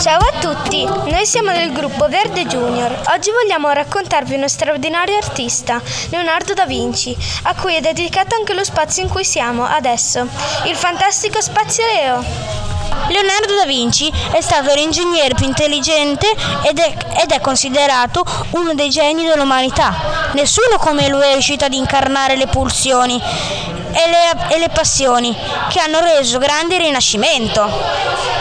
Ciao a tutti, noi siamo del gruppo Verde Junior. Oggi vogliamo raccontarvi uno straordinario artista, Leonardo da Vinci, a cui è dedicato anche lo spazio in cui siamo adesso, il fantastico Spazio Leo. Leonardo da Vinci è stato l'ingegnere più intelligente ed è considerato uno dei geni dell'umanità. Nessuno come lui è riuscito ad incarnare le pulsioni e le passioni che hanno reso grande il Rinascimento.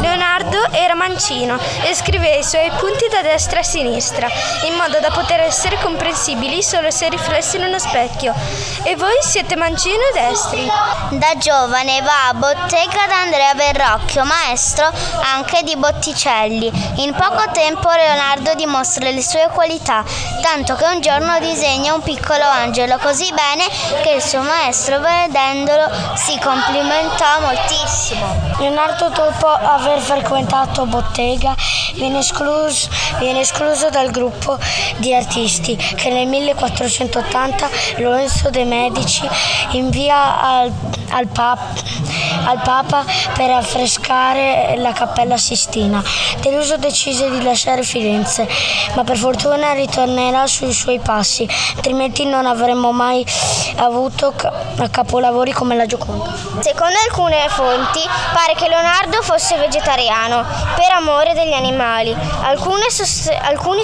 Leonardo era mancino e scriveva i suoi punti da destra a sinistra, in modo da poter essere comprensibili solo se riflessi in uno specchio. E voi siete mancini o destri? Da giovane va a bottega da Andrea Verrocchio, maestro anche di Botticelli. In poco tempo Leonardo dimostra le sue qualità, tanto che un giorno disegna un piccolo angelo così bene che il suo maestro, vedendolo, si complimentò moltissimo. Leonardo, dopo aver frequentato bottega, viene escluso dal gruppo di artisti che nel 1480 Lorenzo de Medici invia al Papa per affrescare la Cappella Sistina. Deluso decise di lasciare Firenze, ma per fortuna ritornerà sui suoi passi, altrimenti non avremmo mai avuto capolavori come la Gioconda. Secondo alcune fonti pare che Leonardo fosse vegetariano per amore degli animali. Alcuni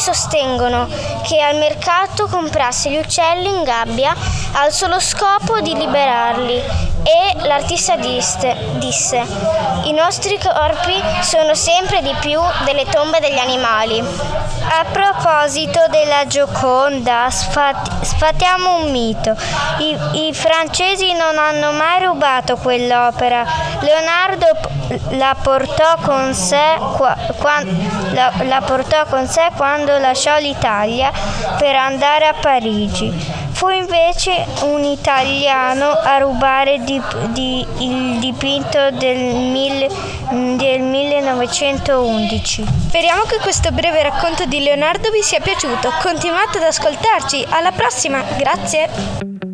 sostengono che al mercato comprasse gli uccelli in gabbia al solo scopo di liberarli. E l'artista disse: i nostri corpi sono sempre di più delle tombe degli animali. A proposito della Gioconda, sfatiamo un mito. I francesi non hanno mai rubato quell'opera. Leonardo la portò con sé quando lasciò l'Italia per andare a Parigi. Fu invece un italiano a rubare il dipinto del 1911. Speriamo che questo breve racconto di Leonardo vi sia piaciuto. Continuate ad ascoltarci. Alla prossima. Grazie.